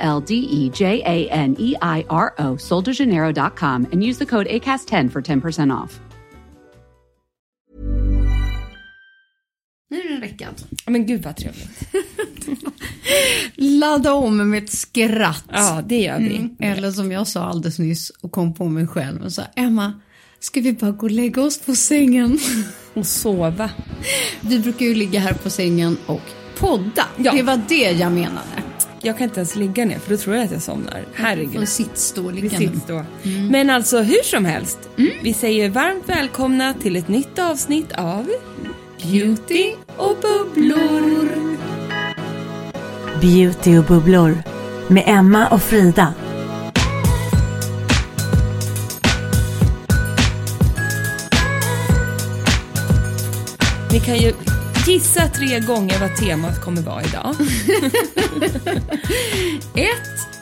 SOLDEJANEIRO, soldejaneiro.com, and use the code ACAST10 for 10% off. Nu är det en vecka alltså. Men gud vad trevligt. Ladda om med ett skratt. Ja, det gör vi. Eller som jag sa alldeles nyss och kom på mig själv och sa, Emma, ska vi bara gå och lägga oss på sängen? Och sova. Vi brukar ju ligga här på sängen och podda. Ja. Det var det jag menade. Jag kan inte ens ligga ner, för då tror jag att jag somnar. Herregud. Och sittstå. Mm. Men alltså, hur som helst. Mm. Vi säger varmt välkomna till ett nytt avsnitt av Beauty och bubblor. Beauty och bubblor. Med Emma och Frida. Vi kan ju gissa 3 gånger vad temat kommer vara idag. 1.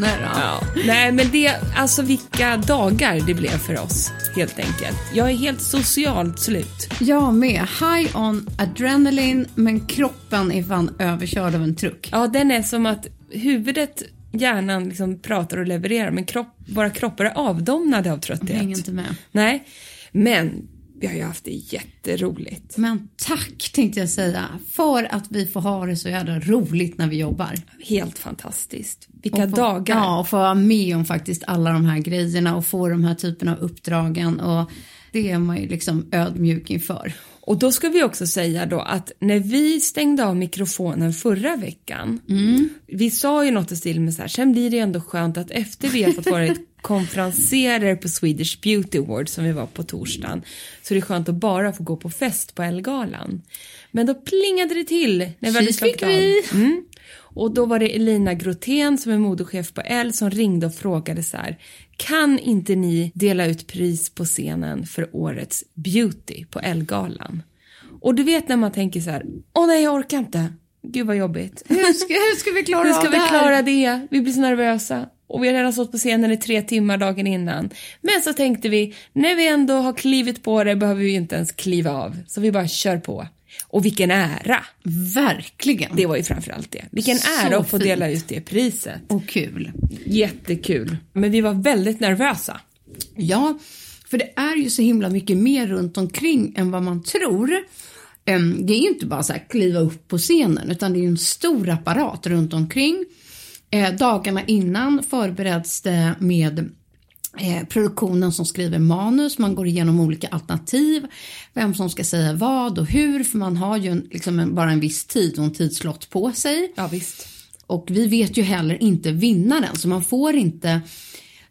Nej då. Ja. Nej, men det, alltså vilka dagar det blev för oss, helt enkelt. Jag är helt socialt slut. Jag med. High on adrenaline, men kroppen är fan överkörd av en truck. Ja, den är som att huvudet, hjärnan liksom pratar och levererar, men våra kroppar är avdomnade av trötthet. Jag hänger inte med. Nej, men vi har ju haft det jätteroligt. Men tack, tänkte jag säga. För att vi får ha det så jävla roligt när vi jobbar. Helt fantastiskt. Vilka dagar. Ja, och få vara med om faktiskt alla de här grejerna. Och få de här typen av uppdragen. Och det är man ju liksom ödmjuk inför. Och då ska vi också säga då att när vi stängde av mikrofonen förra veckan. Mm. Vi sa ju något i stil med så här. Sen blir det ändå skönt att efter vi har fått vara konferenserer på Swedish Beauty Awards som vi var på torsdagen. Så det är skönt att bara få gå på fest på Ellegalan. Men då plingade det till när vi hade slagit av. Mm. Och då var det Elina Grothén som är modechef på Elle som ringde och frågade så här. Kan inte ni dela ut pris på scenen för årets beauty på Ellegalan? Och du vet när man tänker så här. Åh nej, jag orkar inte. Gud vad jobbigt. Hur ska vi klara av det här? Vi blir så nervösa. Och vi har redan stått på scenen i 3 timmar dagen innan. Men så tänkte vi, när vi ändå har klivit på det behöver vi ju inte ens kliva av. Så vi bara kör på. Och vilken ära. Verkligen. Det var ju framförallt det. Vilken så ära att få dela ut det priset. Och kul. Jättekul. Men vi var väldigt nervösa. Ja, för det är ju så himla mycket mer runt omkring än vad man tror. Det är ju inte bara så här kliva upp på scenen utan det är ju en stor apparat runt omkring. Dagarna innan förbereds det med produktionen som skriver manus. Man går igenom olika alternativ. Vem som ska säga vad och hur. För man har ju bara en viss tid och en tidslott på sig. Ja, visst. Och vi vet ju heller inte vinnaren. Så man får inte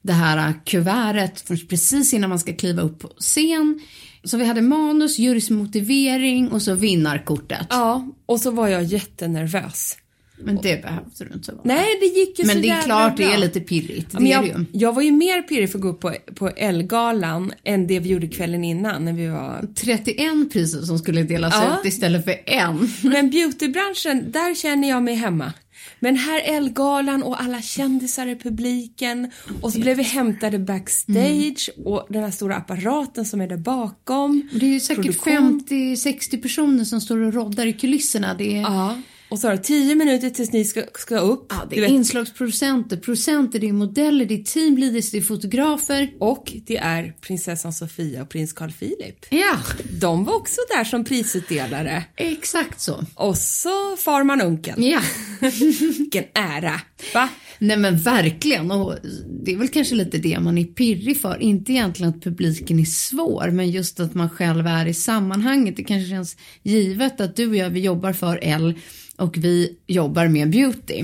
det här kuvertet först precis innan man ska kliva upp på scen. Så vi hade manus, jurys motivering och så vinnarkortet. Ja, och så var jag jättenervös. Men det behövde du inte vara. Nej, det gick ju så. Men det är klart, bra. Det är lite pirrigt. Det jag var ju mer pirrig för att gå upp på Ellegalan än det vi gjorde kvällen innan när vi var 31 priser som skulle delas ut istället för en. Men beautybranschen, där känner jag mig hemma. Men här Ellegalan och alla kändisar i publiken. Och så blev vi hämtade backstage. Mm. Och den här stora apparaten som är där bakom. Det är ju säkert 50-60 personer som står och roddar i kulisserna. Det är... Ja. Och så har 10 minuter tills ni ska upp. Ja, det är inslagsproducenter, producenter, det är modeller, det är teamleaders, det är fotografer. Och det är prinsessan Sofia och prins Carl Philip. Ja. De var också där som prisutdelare. Exakt så. Och så farman unken. Ja. Vilken ära. Va? Nej men verkligen. Och det är väl kanske lite det man är pirrig för. Inte egentligen att publiken är svår. Men just att man själv är i sammanhanget. Det kanske känns givet att du och jag, vi jobbar för Elle. Och vi jobbar med beauty.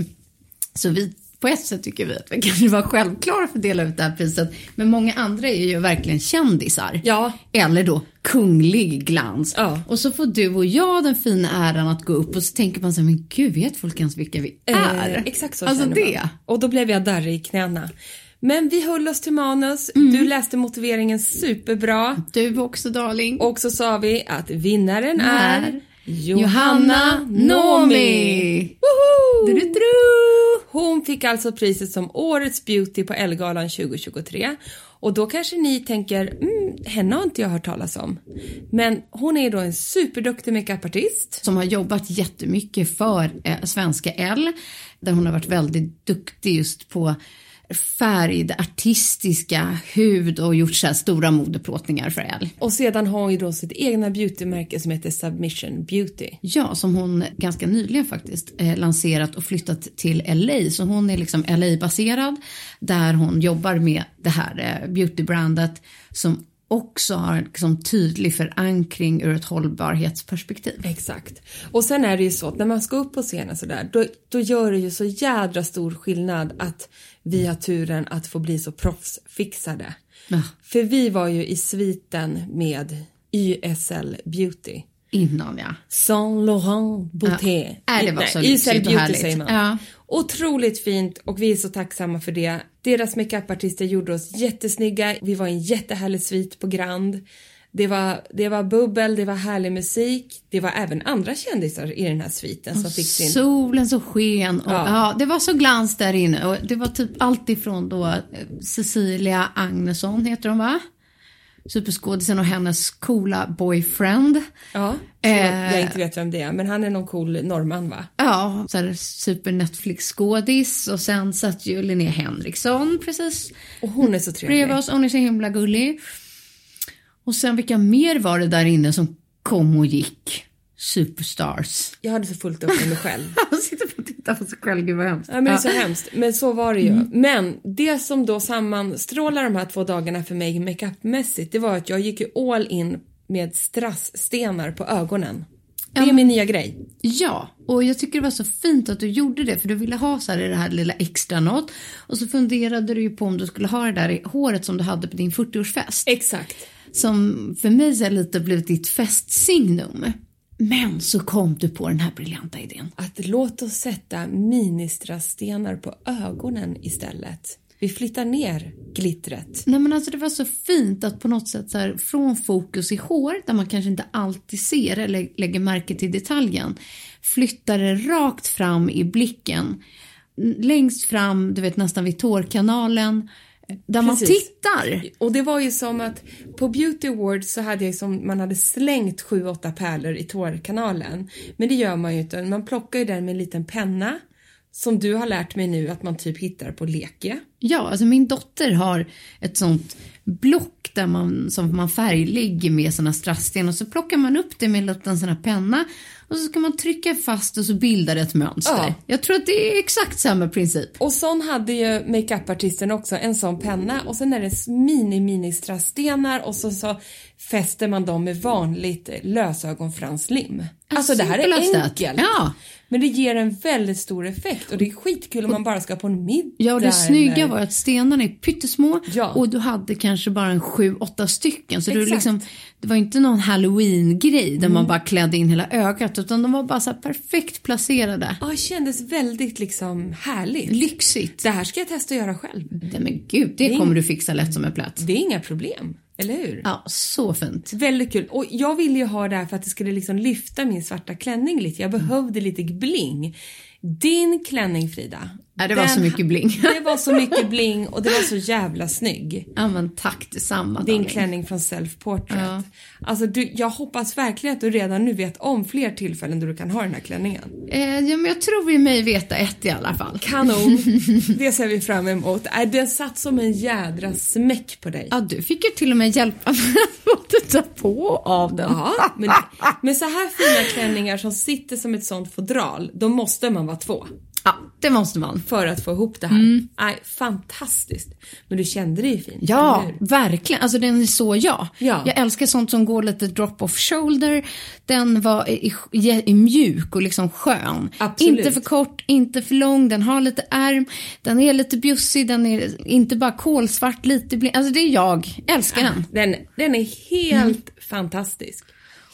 Så vi på ett sätt tycker vi att vi kanske var självklara för att dela ut det här priset. Men många andra är ju verkligen kändisar. Ja. Eller då kunglig glans. Ja. Och så får du och jag den fina äran att gå upp och så tänker man så här, men gud, vet folk ens vilka vi är? Exakt så alltså det. Man. Och då blev jag darrig i knäna. Men vi höll oss till manus. Mm. Du läste motiveringen superbra. Du också, darling. Och så sa vi att vinnaren är... Johanna Nomiey. Hon fick alltså priset som årets beauty på Ellegalan 2023. Och då kanske ni tänker, henne har inte jag hört talas om. Men hon är då en superduktig makeupartist. Som har jobbat jättemycket för svenska Elle. Där hon har varit väldigt duktig just på färg, det artistiska, hud och gjort så här stora modeplåtningar för Elle. Och sedan har hon ju då sitt egna beautymärke som heter Submission Beauty. Ja, som hon ganska nyligen faktiskt lanserat och flyttat till LA. Så hon är liksom LA-baserad där hon jobbar med det här beautybrandet som också har liksom tydlig förankring ur ett hållbarhetsperspektiv. Exakt. Och sen är det ju så att när man ska upp på scenen sådär, då gör det ju så jädra stor skillnad att vi har turen att få bli så proffsfixade. Ja. För vi var ju i sviten med YSL Beauty. Innan, ja. Saint Laurent Beauté. Ja. Det var så lyxigt och härligt. Säger man. Ja. Otroligt fint och vi är så tacksamma för det. Deras makeupartister gjorde oss jättesnygga. Vi var en jättehärlig svit på Grand. Det var bubbel, det var härlig musik. Det var även andra kändisar i den här sviten som fick sin... Solen så sken. Och, ja, det var så glans där inne. Och det var typ allt ifrån då Cecilia Agneson heter hon, va? Superskådisen och hennes coola boyfriend. Ja, jag inte vet vem det är. Men han är någon cool norrman, va? Ja, så här super Netflix-skådis. Och sen satt Julie-Linne Henriksson, precis. Och hon är så trevlig. Hon är så himla gullig. Och sen vilka mer var det där inne som kom och gick? Superstars. Jag hade så fullt upp med mig själv. Jag sitter och tittar på sig själv, gud vad hemskt. Ja, men det är så hemskt, men så var det ju. Mm. Men det som då sammanstrålar de här 2 dagarna för mig makeupmässigt, det var att jag gick ju all in med strassstenar på ögonen. Det är min nya grej. Ja, och jag tycker det var så fint att du gjorde det. För du ville ha så här det här lilla extra något. Och så funderade du ju på om du skulle ha det där i håret som du hade på din 40-årsfest. Exakt. Som för mig har lite blivit ditt festsignum. Men så kom du på den här briljanta idén. Att låt oss sätta ministrastenar på ögonen istället. Vi flyttar ner glittret. Nej, men alltså det var så fint att på något sätt så här, från fokus i hår där man kanske inte alltid ser eller lägger märke till detaljen. Flyttar det rakt fram i blicken. Längst fram, du vet nästan vid tårkanalen. Där man tittar. Och det var ju som att på Beauty Awards så hade jag som man hade slängt 7-8 pärlor i tårkanalen. Men det gör man ju inte. Man plockar ju den med en liten penna. Som du har lärt mig nu att man typ hittar på leke. Ja, alltså min dotter har ett sånt block där man, som man färglägger med såna strasssten. Och så plockar man upp det med en liten sån här penna. Och så ska man trycka fast och så bildar det ett mönster. Ja. Jag tror att det är exakt samma princip. Och sån hade ju makeupartisten också, en sån penna. Och sen är det mini strassstenar. Och så fäster man dem med vanligt lösögonfranslim. Alltså det här är enkelt. Ja. Men det ger en väldigt stor effekt. Och det är skitkul om man bara ska på en middag. Ja, och det snygga var att stenarna är pyttesmå. Ja. Och du hade kanske bara en 7-8 stycken. Så du liksom, det var inte någon Halloween-grej där man bara klädde in hela ögat. Utan de var bara så här perfekt placerade. Ja, det kändes väldigt liksom härligt. Lyxigt. Det här ska jag testa att göra själv. Nej, men gud, det kommer du fixa lätt som en plats. Det är inga problem. Eller hur? Ja, så fint. Väldigt kul. Och jag ville ju ha det här för att det skulle liksom lyfta min svarta klänning lite. Jag behövde lite bling. Din klänning, Frida. Ja, det var så mycket bling. Det var så mycket bling och det var så jävla snygg. Ja, men tack detsamma. Din klänning från Self Portrait. Ja. Alltså, jag hoppas verkligen att du redan nu vet om fler tillfällen då du kan ha den här klänningen. Ja, men jag tror vi mig veta ett i alla fall. Kanon. Det ser vi fram emot. Den satt som en jädra smäck på dig. Ja, du fick ju till och med hjälpa mig att ta på av den. Ja, men så här fina klänningar som sitter som ett sånt fodral, då måste man vara 2. Ja, det måste man. För att få ihop det här. Mm. Aj, fantastiskt. Men du kände det ju fint. Ja, verkligen. Alltså den är så ja. Jag älskar sånt som går lite drop-off shoulder. Den var i mjuk och liksom skön. Absolut. Inte för kort, inte för lång. Den har lite ärm. Den är lite bjussig. Den är inte bara kolsvart, lite blind. Alltså det är jag älskar den är helt fantastisk.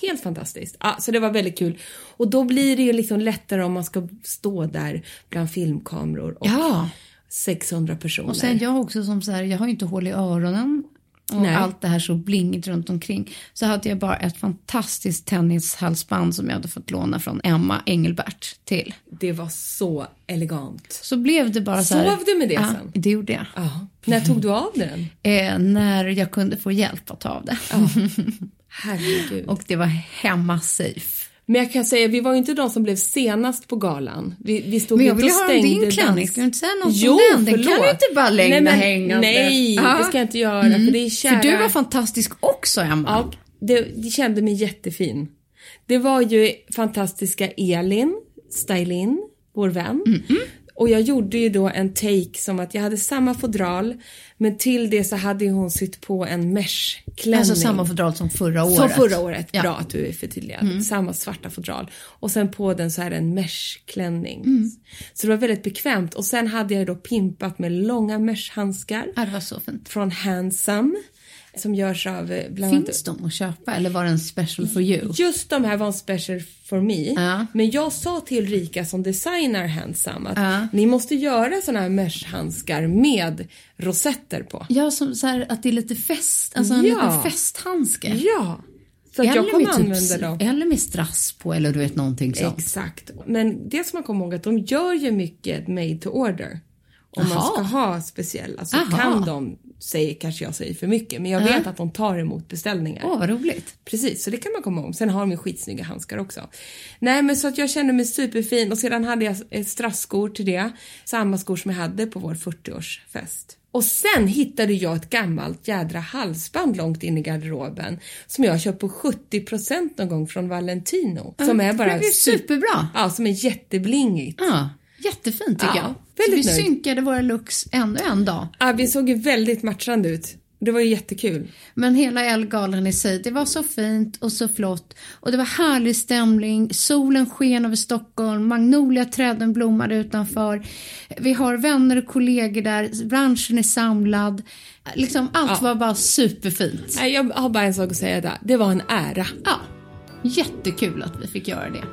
Helt fantastiskt. Ja, så det var väldigt kul. Och då blir det ju liksom lättare om man ska stå där bland filmkameror och 600 personer. Och sen jag också som så här, jag har ju inte hål i öronen och allt det här så blingigt runt omkring. Så hade jag bara ett fantastiskt tennishalsband som jag hade fått låna från Emma Engelbert till. Det var så elegant. Så blev det bara så här. Sov du med det sen? Det gjorde jag. Ja. När tog du av den? När jag kunde få hjälp att ta av det. Ja. Herregud. Och det var hemma safe. Men jag kan säga, vi var ju inte de som blev senast på galan. Vi stod inte och stängde. Men jag ville ha din klänning. Ska du inte säga något om den? Den kan du inte bara längna hängande. Nej, det ska jag inte göra. För, det är kära... för du var fantastisk också, Emma. Ja, det kände mig jättefin. Det var ju fantastiska Elin, Stylin, vår vän. Och jag gjorde ju då en take som att jag hade samma fodral. Men till det så hade hon sytt på en mesh-klänning. Alltså samma fodral som förra året. Som förra året, bra att du är förtydligad. Samma svarta fodral. Och sen på den så här en mesh-klänning. Så det var väldigt bekvämt. Och sen hade jag då pimpat med långa mesh-handskar. Ja, det var så fint. Från Handsome. Som görs av bland annat... Finns de att köpa eller var det en special for you? Just de här var en special for me. Men jag sa till Rika som designar Handsome att ni måste göra såna här meshhandskar med rosetter på. Ja, som så här att det är lite fest, alltså en liten festhandske. Ja. Så att jag kommer använda dem. Eller med strass på eller du vet någonting så. Exakt. Men det som man kommer ihåg att de gör ju mycket made to order. Om man ska ha speciella så kan de säga, kanske jag säger för mycket, men jag vet att de tar emot beställningar. Åh, vad roligt. Precis, så det kan man komma ihåg. Sen har de ju skitsnygga handskar också. Nej, men så att jag kände mig superfin. Och sedan hade jag strassskor till det. Samma skor som jag hade på vår 40-årsfest. Och sen hittade jag ett gammalt jädra halsband långt in i garderoben. Som jag köpt på 70% någon gång från Valentino. Som är bara superbra. Ja, som är jätteblingigt. Ja. Jättefint tycker jag. Så vi synkade våra looks ännu en dag. Ja, vi såg ju väldigt matchande ut. Det var ju jättekul. Men hela Ellegalan i sig, det var så fint och så flott. Och det var härlig stämning. Solen sken över Stockholm. Magnoliaträden blommade utanför. Vi har vänner och kollegor där. Branschen är samlad. Liksom allt var bara superfint. Nej, jag har bara en sak att säga där. Det var en ära. Ja, jättekul att vi fick göra det.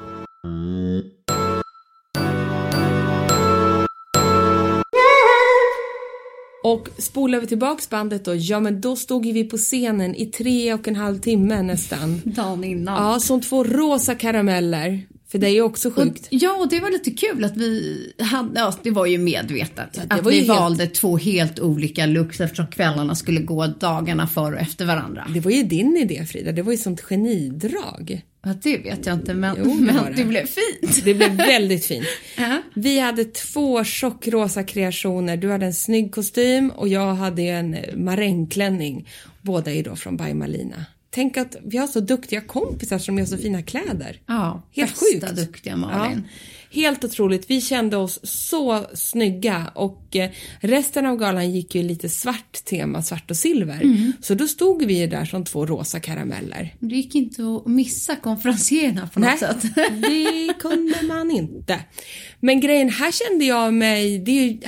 Och spolar vi tillbaka bandet då, ja men då stod ju vi på scenen i 3,5 timmar nästan. Dagen innan. Ja, som två rosa karameller. För det är ju också sjukt. Och, ja, och det var lite kul att vi hade, ja det var ju medvetet. Ja, att vi valde två helt olika looks eftersom kvällarna skulle gå dagarna före och efter varandra. Det var ju din idé, Frida, det var ju sånt genidrag. Ja, det vet jag inte, men, jo, det blev fint. Det blev väldigt fint. Vi hade två chockrosa kreationer. Du hade en snygg kostym och jag hade en marängklänning. Båda är då från By Malina. Tänk att vi har så duktiga kompisar som gör så fina kläder. Ja, helt sjukt. Duktiga Malin. Ja, helt otroligt. Vi kände oss så snygga. Och resten av galan gick ju lite svart tema, svart och silver. Så då stod vi ju där som två rosa karameller. Det gick inte att missa konferenserna på något sätt. Det kunde man inte. Men grejen, här kände jag mig... Det är ju,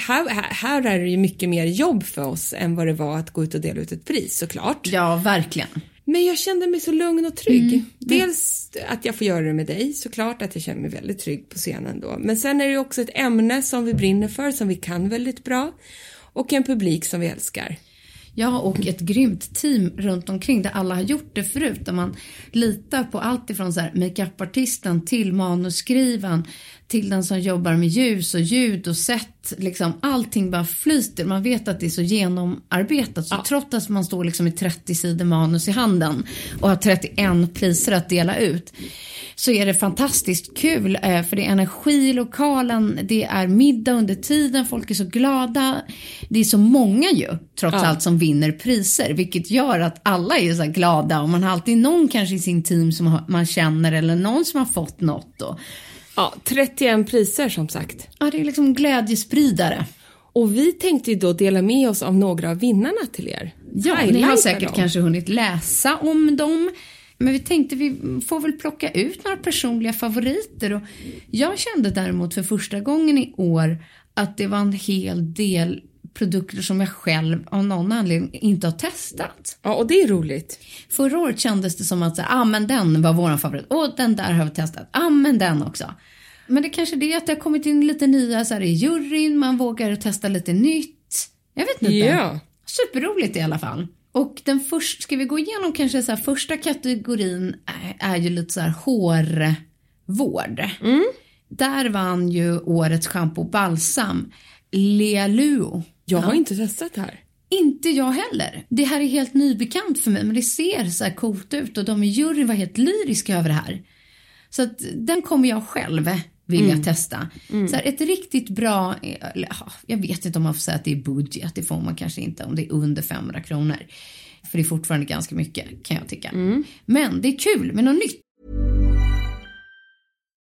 här är det ju mycket mer jobb för oss än vad det var att gå ut och dela ut ett pris, såklart. Ja, verkligen. Men jag kände mig så lugn och trygg. Dels att jag får göra det med dig. Såklart att jag känner mig väldigt trygg på scenen då. Men sen är det också ett ämne som vi brinner för. Som vi kan väldigt bra. Och en publik som vi älskar. Ja, och ett grymt team runt omkring där alla har gjort det förut. Där man litar på allt ifrån så här make-up-artisten till manuskrivaren. Till den som jobbar med ljus och ljud och sätt. Liksom, allting bara flyter. Man vet att det är så genomarbetat. Så trots att man står liksom i 30 sidor manus i handen. Och har 31 priser att dela ut. Så är det fantastiskt kul. För det är energi i lokalen. Det är middag under tiden. Folk är så glada. Det är så många ju. Trots allt som vinner priser. Vilket gör att alla är så här glada. Och man har alltid någon kanske i sin team som man känner. Eller någon som har fått något då. Ja, 31 priser som sagt. Ja, det är liksom glädjespridare. Och vi tänkte ju då dela med oss av några av vinnarna till er. Ja, ni har säkert kanske hunnit läsa om dem. Men vi tänkte vi får väl plocka ut några personliga favoriter. Och jag kände däremot för första gången i år att det var en hel del produkter som jag själv av någon anledning inte har testat. Ja, och det är roligt. Förra året kändes det som att men den var vår favorit. Och den där har vi testat. Men den också. Men det kanske det är att det har kommit in lite nya så här, i juryn. Man vågar testa lite nytt. Jag vet inte. Yeah. Superroligt i alla fall. Och den första, ska vi gå igenom kanske så här, första kategorin är ju lite så här hårvård. Mm. Där vann ju årets shampoo balsam Lealuo. Jag har inte testat det här. Inte jag heller. Det här är helt nybekant för mig, men det ser så här coolt ut och de i juryn var helt lyriska över det här. Så att den kommer jag själv vilja testa. Mm. Så här, ett riktigt bra, jag vet inte om man får säga att det är budget, det får man kanske inte om det är under 500 kronor. För det är fortfarande ganska mycket kan jag tycka. Mm. Men det är kul med något nytt.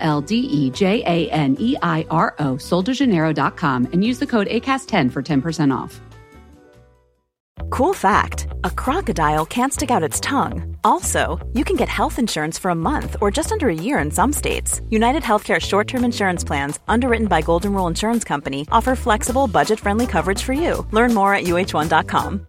SOLDEJANEIRO, soldejaneiro.com, and use the code ACAST10 for 10% off. Cool fact, a crocodile can't stick out its tongue. Also, you can get health insurance for a month or just under a year in some states. United Healthcare short-term insurance plans, underwritten by Golden Rule Insurance Company, offer flexible, budget-friendly coverage for you. Learn more at uh1.com.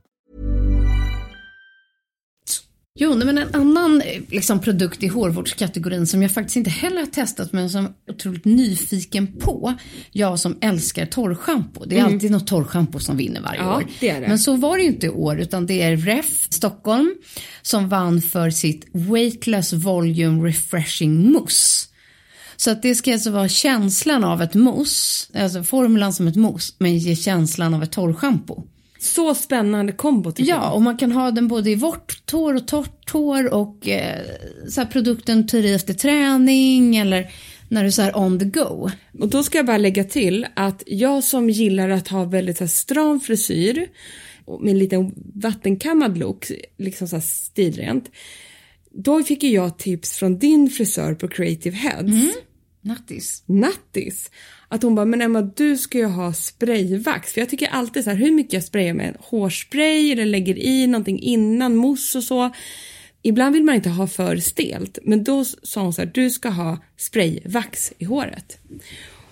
Jo, men en annan liksom, produkt i hårvårdskategorin som jag faktiskt inte heller har testat men som jag är otroligt nyfiken på. Jag som älskar torrschampo. Det är alltid något torrschampo som vinner varje år. Det är det. Men så var det ju inte i år utan det är Ref Stockholm som vann för sitt Weightless Volume Refreshing Mousse. Så att det ska alltså vara känslan av ett mousse, alltså formulan som ett mousse men ger känslan av ett torrschampo. Så spännande kombo tycker jag. Ja, och man kan ha den både i vårt hår och torrt hår och så här produkten tar i efter träning eller när du så här on the go. Och då ska jag bara lägga till att jag som gillar att ha väldigt så här, stram frisyr med en liten vattenkammad look, liksom så här stilrent. Då fick jag tips från din frisör på Creative Heads. Mm. Nattis. Att hon bara, men Emma, du ska ju ha sprayvax. För jag tycker alltid så här, hur mycket jag sprayar med hårspray eller lägger i någonting innan, mousse och så. Ibland vill man inte ha för stelt. Men då sa hon så här, du ska ha sprayvax i håret.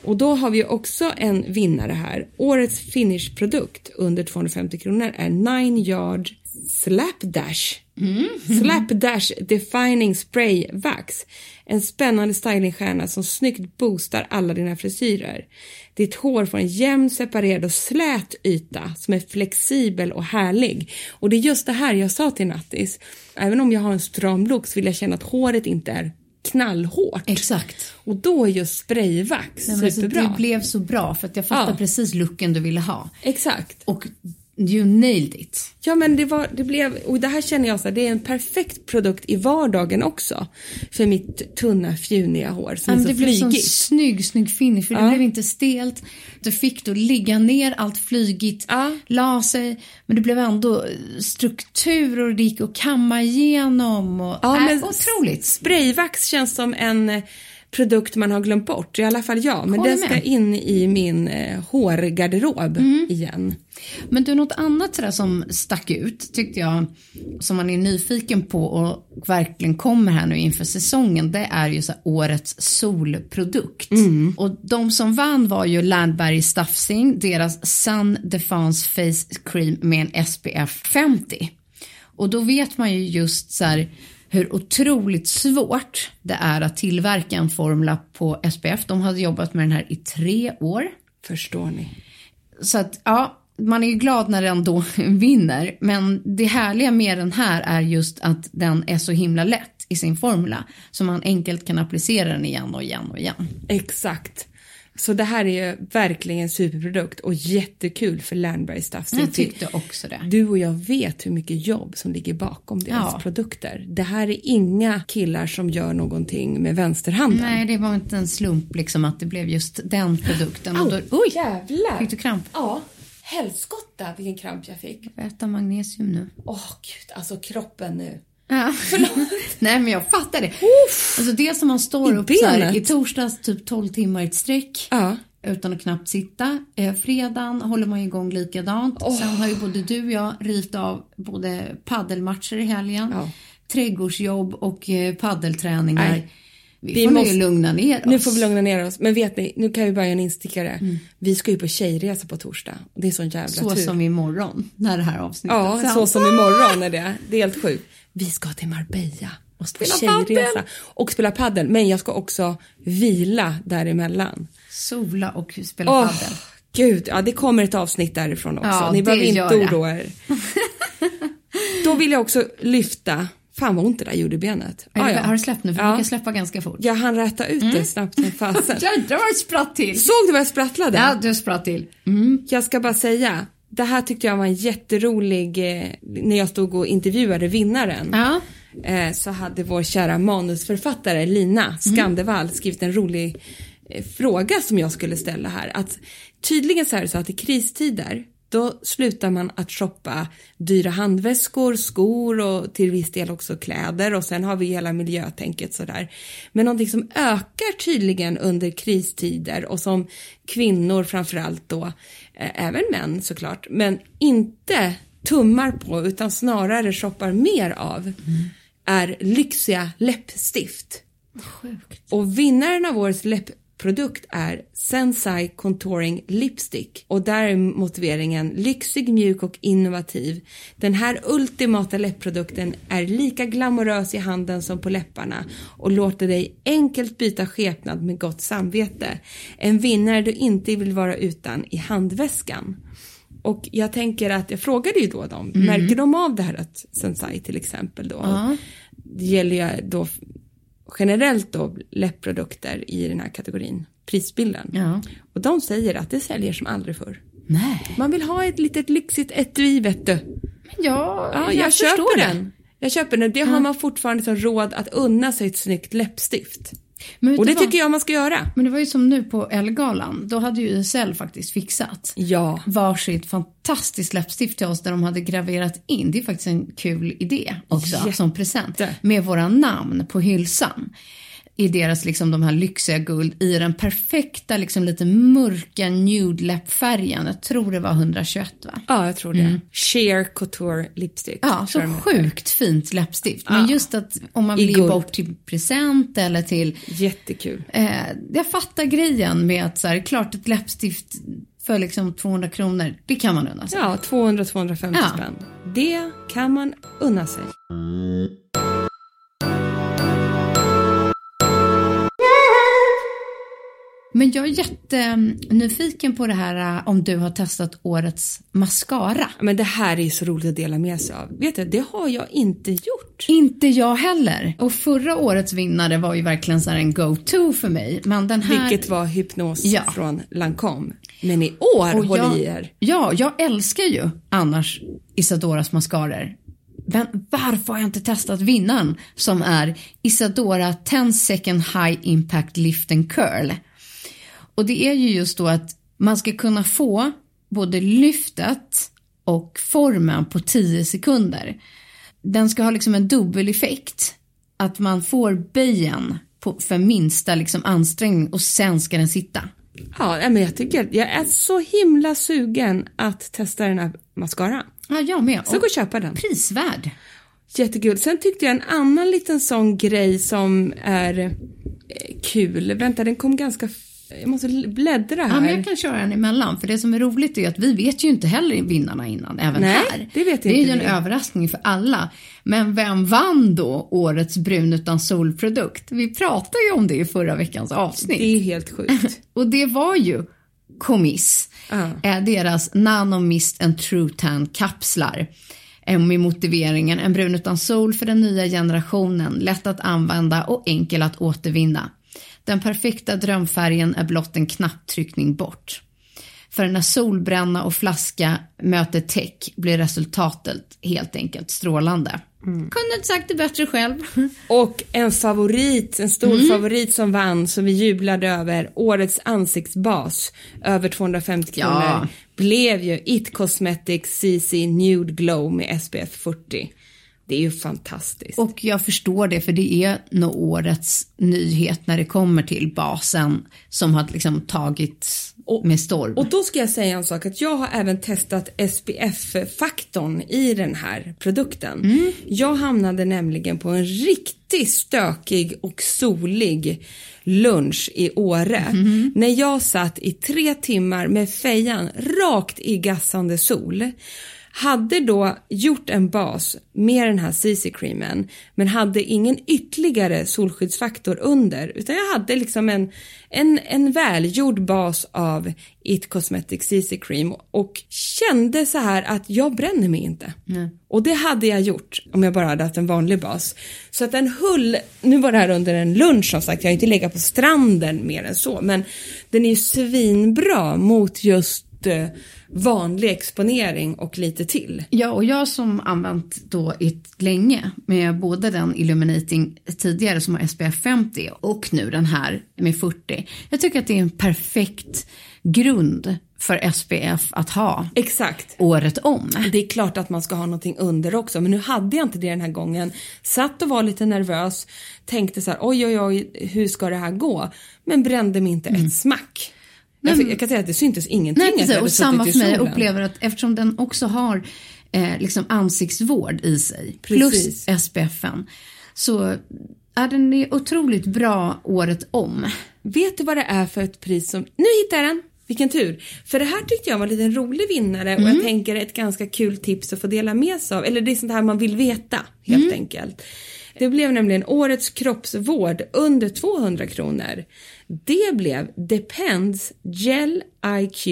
Och då har vi också en vinnare här. Årets finishprodukt under 250 kronor är 9 Yards Slapdash. Slapdash Defining Spray Wax. En spännande stylingstjärna som snyggt boostar alla dina frisyrer. Ditt hår får en jämn, separerad och slät yta som är flexibel och härlig. Och det är just det här jag sa till Nattis. Även om jag har en stram look så vill jag känna att håret inte är knallhårt. Exakt. Och då är just sprayvax superbra. Det blev så bra för att jag fattade precis looken du ville ha. Exakt. Och you nailed it. Ja, men det blev... Och det här känner jag så här, det är en perfekt produkt i vardagen också. För mitt tunna, fjuniga hår som är så flygigt. Det blev så snygg finish, för det blev inte stelt. Du fick då ligga ner allt flygigt, la sig. Men det blev ändå struktur och det gick och kamma igenom. Och, men otroligt. Sprayvax känns som en produkt man har glömt bort, i alla fall jag. Men den ska in i min hårgarderob igen. Men du, något annat där som stack ut tyckte jag, som man är nyfiken på och verkligen kommer här nu inför säsongen, det är ju så här, årets solprodukt. Och de som vann var ju Lernbergstaffs, deras Sun Defense Face Cream med en SPF 50. Och då vet man ju just så här hur otroligt svårt det är att tillverka en formula på SPF. De hade jobbat med den här i 3 år. Förstår ni? Så att, man är ju glad när den då vinner. Men det härliga med den här är just att den är så himla lätt. i sin formula. Så man enkelt kan applicera den igen och igen och igen. Exakt. Så det här är ju verkligen en superprodukt och jättekul för Lernbergstaffs. Jag tyckte också det. Du och jag vet hur mycket jobb som ligger bakom deras produkter. Det här är inga killar som gör någonting med vänsterhanden. Nej, det var inte en slump liksom att det blev just den produkten. Och då, oj, jävlar! Fick du kramp? Ja. Helskotta, vilken kramp jag fick. Jag äter magnesium nu. Gud, alltså kroppen nu. Ja. Nej, men jag fattar det. Alltså det som man står upp så här, i torsdags typ 12 timmar i ett sträck utan att knappt sitta. Fredagen håller man igång likadant. Sen har ju både du och jag rivit av både paddelmatcher i helgen, trädgårdsjobb och paddelträningar. Nej. Vi får måste lugna ner oss. Nu får vi lugna ner oss. Men vet ni, nu kan vi bara göra en instickare. Vi ska ju på tjejresa på torsdag. Det är sån jävla tur. Så som imorgon när det här avsnittet. Ja, så som imorgon är det. Det är helt sjukt. Vi ska till Marbella och spela tjejresa och spela paddel. Men jag ska också vila däremellan. Sola och spela paddel. Gud, ja, det kommer ett avsnitt därifrån också. Ja, ni behöver inte oroa er. Då vill jag också lyfta... Fan vad ont det där gjorde benet. Har du släppt nu? För vi kan släppa ganska fort. Jag hann rätta ut det snabbt som fasen. Jädrar vad det spratt till. Såg du vad jag sprattlade? Ja, du spratt till. Jag ska bara säga, det här tyckte jag var en jätterolig... när jag stod och intervjuade vinnaren så hade vår kära manusförfattare Lina Skandewald skrivit en rolig fråga som jag skulle ställa här. Att, tydligen så här så att i kristider... Då slutar man att shoppa dyra handväskor, skor och till viss del också kläder. Och sen har vi hela miljötänket sådär. Men någonting som ökar tydligen under kristider och som kvinnor framförallt då, även män såklart, men inte tummar på utan snarare shoppar mer av är lyxiga läppstift. Sjukt. Och vinnaren av årets produkt är Sensai Contouring Lipstick. Och där är motiveringen lyxig, mjuk och innovativ. Den här ultimata läppprodukten är lika glamorös i handen som på läpparna och låter dig enkelt byta skepnad med gott samvete. En vinnare du inte vill vara utan i handväskan. Och jag tänker att jag frågade ju då dem. Märker de av det här att Sensai till exempel då? Det gäller ju då... generellt då läppprodukter i den här kategorin, prisbilden. Och de säger att det säljer som aldrig förr. Nej. Man vill ha ett litet lyxigt etui, vet du. Men jag köper den. Jag köper den. Det har man fortfarande som råd att unna sig ett snyggt läppstift. Men och det tycker jag man ska göra. Men det var ju som nu på Ellegalan. Då hade ju ISL faktiskt fixat varsitt fantastiskt läppstift till oss där de hade graverat in. Det är faktiskt en kul idé också som present. Med våra namn på hylsan. I deras liksom de här lyxiga guld. I den perfekta liksom lite mörka nude läppfärgen. Jag tror det var 121 va? Ja, jag tror det. Sheer Couture Lipstick. Ja, så sjukt fint läppstift. Ja. Men just att om man vill bort till present eller till... Jättekul. Jag fattar grejen med att så här, klart ett läppstift för liksom 200 kronor. Det kan man unna sig. Ja, 200-250 spänn. Det kan man unna sig. Men jag är jättenyfiken på det här om du har testat årets mascara. Men det här är ju så roligt att dela med sig av. Vet du, det har jag inte gjort. Inte jag heller. Och förra årets vinnare var ju verkligen så här en go-to för mig. Men den här... Vilket var hypnos från Lancôme. Men i år håller jag er. Ja, jag älskar ju annars Isadoras mascaror. Men varför har jag inte testat vinnaren som är Isadora 10 Second High Impact Lift and Curl? Och det är ju just då att man ska kunna få både lyftet och formen på 10 sekunder. Den ska ha liksom en dubbel effekt. Att man får böjen för minsta liksom ansträngning och sen ska den sitta. Ja, men jag tycker att jag är så himla sugen att testa den här mascaran. Ja, jag med. Så gå och köpa den. Prisvärd. Jättekul. Sen tyckte jag en annan liten sån grej som är kul. Vänta, den kom ganska... Jag måste bläddra här. Ja, men jag kan köra den emellan. För det som är roligt är att vi vet ju inte heller vinnarna innan. Även här. Det vet jag inte. Det är ju en överraskning för alla. Men vem vann då årets brun utan solprodukt? Vi pratade ju om det i förra veckans avsnitt. Det är helt sjukt. Och det var ju Komiss. Deras Nano Mist and True Tan kapslar. med motiveringen en brun utan sol för den nya generationen, lätt att använda och enkel att återvinna. Den perfekta drömfärgen är blott en knapptryckning bort. För när solbränna och flaska möter täck blir resultatet helt enkelt strålande. Mm. Kunde inte sagt det bättre själv. Och en favorit, en stor favorit som vann, som vi jublade över, årets ansiktsbas, över 250 kronor, blev ju It Cosmetics CC Nude Glow med SPF 40. Det är ju fantastiskt. Och jag förstår det, för det är nog årets nyhet när det kommer till basen som har liksom tagit med storm. Och då ska jag säga en sak, att jag har även testat SPF-faktorn i den här produkten. Mm. Jag hamnade nämligen på en riktigt stökig och solig lunch i Åre. När jag satt i 3 timmar med fejan rakt i gassande sol. Hade då gjort en bas med den här CC-creamen, men hade ingen ytterligare solskyddsfaktor under, utan jag hade liksom en välgjord bas av It Cosmetics CC-cream och kände så här att jag bränner mig inte. Mm. Och det hade jag gjort om jag bara hade haft en vanlig bas. Så att den höll, nu var det här under en lunch som sagt, jag har inte legat på stranden mer än så, men den är ju svinbra mot just vanlig exponering och lite till. Ja, och jag som använt då ett länge med både den Illuminating tidigare som har SPF 50 och nu den här med 40. Jag tycker att det är en perfekt grund för SPF att ha. Exakt. Året om. Det är klart att man ska ha någonting under också, men nu hade jag inte det den här gången. Satt och var lite nervös, tänkte så här, oj, hur ska det här gå? Men brände mig inte ett smack. Men, jag kan säga att det syntes ingenting. Nej, och samma för mig, jag upplever att eftersom den också har liksom ansiktsvård i sig, precis, plus SPF:en, så är den otroligt bra året om. Vet du vad det är för ett pris som... Nu hittar jag den! Vilken tur! För det här tyckte jag var en liten rolig vinnare, och jag tänker ett ganska kul tips att få dela med sig av. Eller det är sånt här man vill veta, helt enkelt. Det blev nämligen årets kroppsvård under 200 kronor. Det blev Depends Gel IQ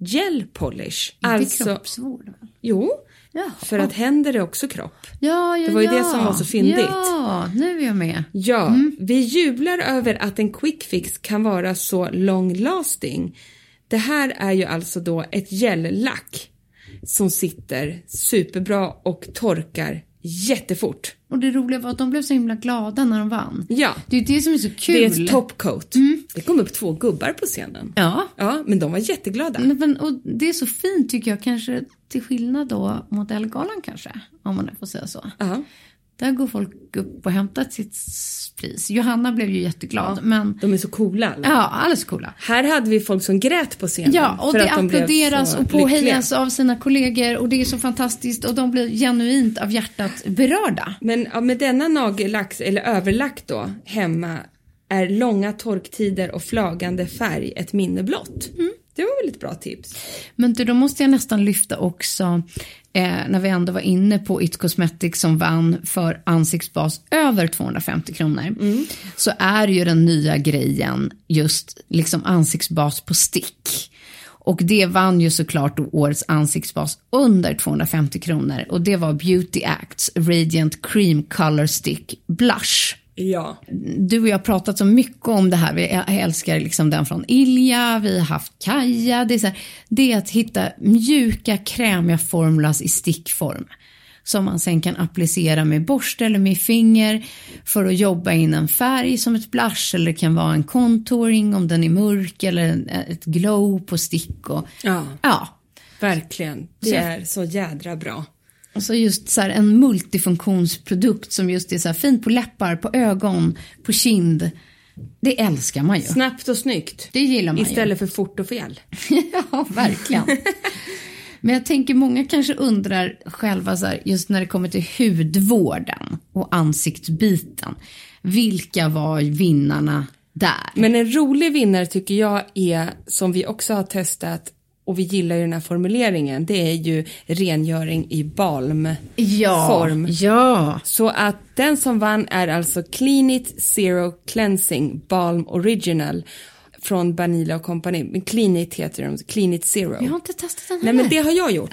Gel Polish. Inte alltså, kroppsvård? Jo, jaha, för att händer är också kropp. Ja, det var ju det som var så fyndigt. Ja, nu är jag med. Ja, vi jublar över att en quick fix kan vara så long lasting. Det här är ju alltså då ett gellack som sitter superbra och torkar jättefort. Och det roliga var att de blev så himla glada när de vann. Ja. Det är det som är så kul. Det är ett topcoat. Det kom upp 2 gubbar på scenen. Ja, men de var jätteglada. Och det är så fint, tycker jag, kanske till skillnad då mot Ellegalan kanske, om man får säga så. Ja. Där går folk upp och hämtar sitt pris. Johanna blev ju jätteglad. Ja, men... De är så coola. Eller? Ja, alldeles coola. Här hade vi folk som grät på scenen. Ja, och för det att de applåderas och påhejas av sina kollegor. Och det är så fantastiskt. Och de blir genuint av hjärtat berörda. Men ja, med denna nagellack, eller överlack då, hemma, är långa torktider och flagande färg ett minne blott. Det var väl ett bra tips. Men då måste jag nästan lyfta också... när vi ändå var inne på It Cosmetics som vann för ansiktsbas över 250 kronor så är ju den nya grejen just liksom ansiktsbas på stick. Och det vann ju såklart då årets ansiktsbas under 250 kronor. Och det var Beauty Acts Radiant Cream Color Stick Blush. Ja. Du och jag har pratat så mycket om det här. Vi älskar liksom den från Ilja. Vi har haft Kaja. Det är att hitta mjuka, krämiga formulas i stickform som man sen kan applicera med borste eller med finger för att jobba in en färg som ett blush, eller det kan vara en contouring om den är mörk, eller ett glow på stick. Och, ja, verkligen. Det är så jädra bra. Och så just så här en multifunktionsprodukt som just är så här fint på läppar, på ögon, på kind. Det älskar man ju. Snabbt och snyggt. Det gillar man istället ju. För fort och fel. Ja, verkligen. Men jag tänker många kanske undrar själva så här, just när det kommer till hudvården och ansiktsbiten. Vilka var vinnarna där? Men en rolig vinnare tycker jag är, som vi också har testat, och vi gillar ju den här formuleringen, det är ju rengöring i balmform. Ja. Så att den som vann är alltså Clean It Zero Cleansing Balm Original från Vanilla & Company. Men Clean It heter de, Clean It Zero. Jag har inte testat den här. Nej, men det har jag gjort.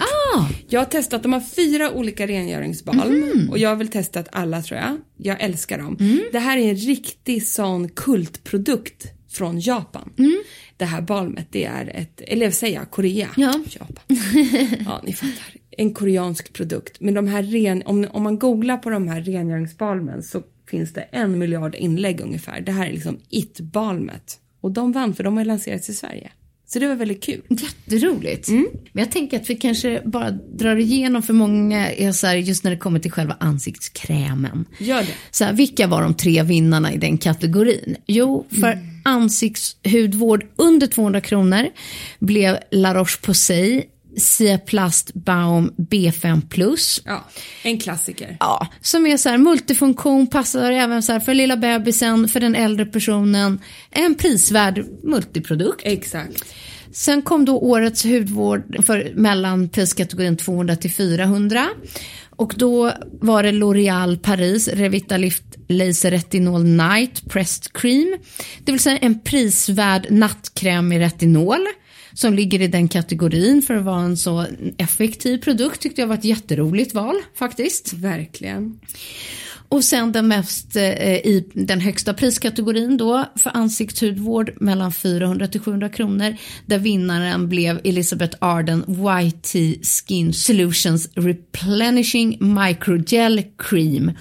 Jag har testat, de har 4 olika rengöringsbalm. Mm. Och jag har väl testat alla, tror jag. Jag älskar dem. Mm. Det här är en riktig sån kultprodukt från Japan. Mm. Det här balmet, det är ett, eller säga Korea. Ja. Japan. Ja, ni fattar. En koreansk produkt. Men de här om man googlar på de här rengöringsbalmen så finns det 1 miljard inlägg ungefär. Det här är liksom it-balmet. Och de vann, för de har lanserats i Sverige. Så det var väldigt kul. Jätteroligt. Mm. Men jag tänker att vi kanske bara drar igenom för många just när det kommer till själva ansiktskrämen. Gör det. Så här, vilka var de 3 vinnarna i den kategorin? Jo, för ansiktshudvård under 200 kronor blev La Roche-Posay Ciaplast Balm B5+. Ja, en klassiker. Ja, som är så här multifunktion, passar även så här för lilla bebisen, för den äldre personen. En prisvärd multiprodukt. Exakt. Sen kom då årets hudvård för mellan priskategorin 200 till 400. Och då var det L'Oréal Paris Revitalift Laser Retinol Night Pressed Cream. Det vill säga en prisvärd nattkräm i retinol. Som ligger i den kategorin för att vara en så effektiv produkt, tyckte jag var ett jätteroligt val faktiskt. Verkligen. Och sen i den högsta priskategorin då för ansiktshudvård mellan 400 till 700 kronor. Där vinnaren blev Elizabeth Arden YT Skin Solutions Replenishing Microgel Cream.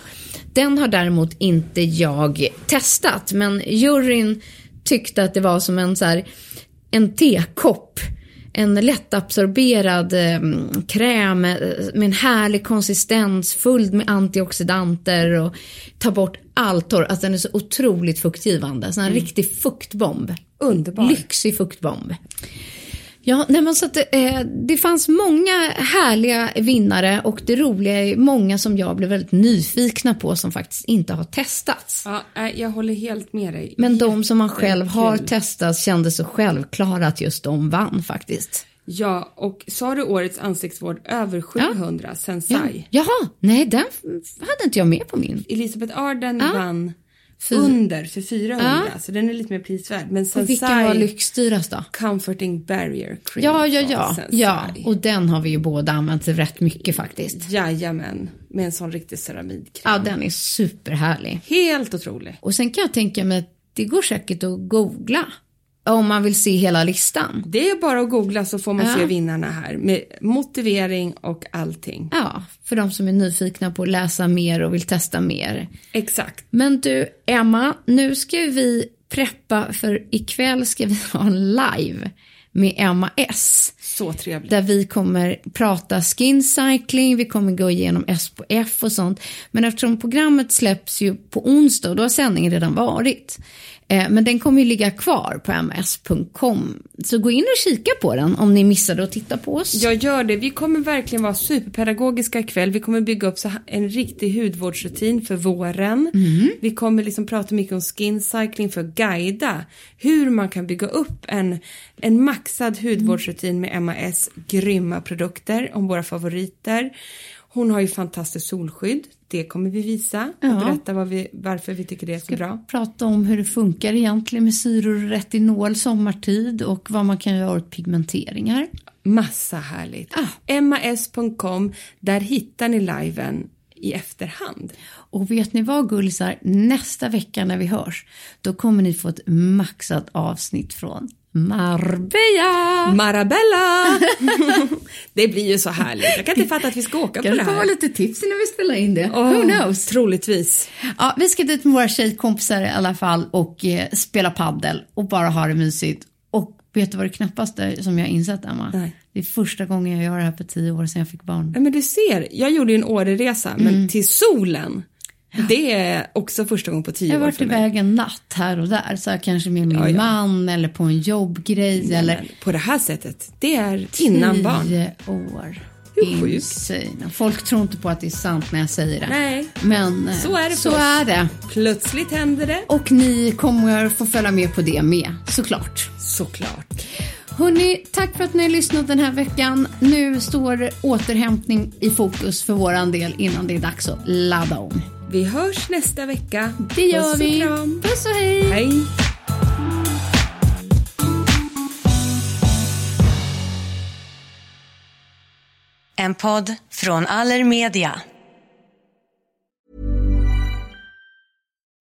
Den har däremot inte jag testat, men juryn tyckte att det var som en så här... en tekopp, en lättabsorberad kräm med en härlig konsistens, full med antioxidanter och tar bort allt torr. Alltså den är så otroligt fuktgivande. Så en riktig fuktbomb. Underbar. Lyxig fuktbomb. Ja, men så att, det fanns många härliga vinnare, och det roliga är många som jag blev väldigt nyfikna på som faktiskt inte har testats. Ja, jag håller helt med dig. Men de som man själv har testat kändes så självklara att just de vann faktiskt. Ja, och sa du årets ansiktsvård över 700, Sensai? Ja. Jaha, nej, den hade inte jag med på min. Elizabeth Arden vann... under för 400, så den är lite mer prisvärd. Men Sensai, vilken var lyxdyrast då? Comforting Barrier Cream. Ja, och den har vi ju båda använt rätt mycket faktiskt. Jajamän, med en sån riktig ceramidkräm. Ja, den är superhärlig. Helt otrolig. Och sen kan jag tänka mig att det går säkert att googla om man vill se hela listan. Det är bara att googla så får man se vinnarna här. Med motivering och allting. Ja, för de som är nyfikna på att läsa mer och vill testa mer. Exakt. Men du Emma, nu ska vi preppa, för ikväll ska vi ha en live med Emma S. Så trevligt. Där vi kommer prata skin cycling, vi kommer gå igenom SPF och sånt. Men eftersom programmet släpps ju på onsdag, då har sändningen redan varit. Men den kommer ju ligga kvar på ms.com. Så gå in och kika på den om ni missade att titta på oss. Jag gör det. Vi kommer verkligen vara superpedagogiska ikväll. Vi kommer bygga upp en riktig hudvårdsrutin för våren. Mm. Vi kommer liksom prata mycket om skin cycling för att guida hur man kan bygga upp en maxad hudvårdsrutin med MAS grymma produkter, om våra favoriter. Hon har ju fantastiskt solskydd. Det kommer vi visa och berätta varför vi tycker det är så bra. Prata om hur det funkar egentligen med syror och retinol sommartid och vad man kan göra åt pigmenteringar. Massa härligt. MAS.com, där hittar ni liven i efterhand. Och vet ni vad, gullisar? Nästa vecka när vi hörs, då kommer ni få ett maxat avsnitt från Marbella. Det blir ju så härligt. Jag kan inte fatta att vi ska åka på det här. Kan du ta lite tips när vi spelar in det? Who knows? Troligtvis. Ja, vi ska dit med våra tjejkompisar i alla fall och spela paddel och bara ha det mysigt. Och vet du vad det knappaste som jag insett, Emma? Nej. Det är första gången jag gör det här på 10 år sedan jag fick barn. Ja, men du ser, jag gjorde ju en åreresa, men till solen. Det är också första gången på 10 år. Jag har varit iväg en natt här och där. Så kanske med min man eller på en jobbgrej. Nej, eller... på det här sättet. Det är innan barn. 10 år. Folk tror inte på att det är sant när jag säger det. Nej, men så är det. Plötsligt händer det. Och ni kommer få följa med på det med. Såklart. Hörrni, tack för att ni har lyssnat den här veckan. Nu står återhämtning i fokus för våran del innan det är dags att ladda om. Vi hörs nästa vecka. Det gör Puss och vi. Kram. Puss och hej. Hej. En podd från Allermedia.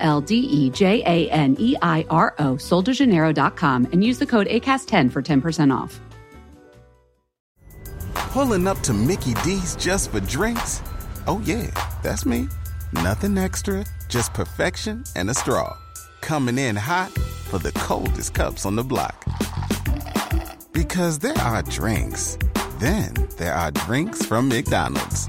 SOLDEJANEIRO, soldejaneiro.com, and use the code ACAST10 for 10% off. Pulling up to Mickey D's just for drinks? Oh yeah, that's me. Nothing extra, just perfection and a straw. Coming in hot for the coldest cups on the block. Because there are drinks. Then there are drinks from McDonald's.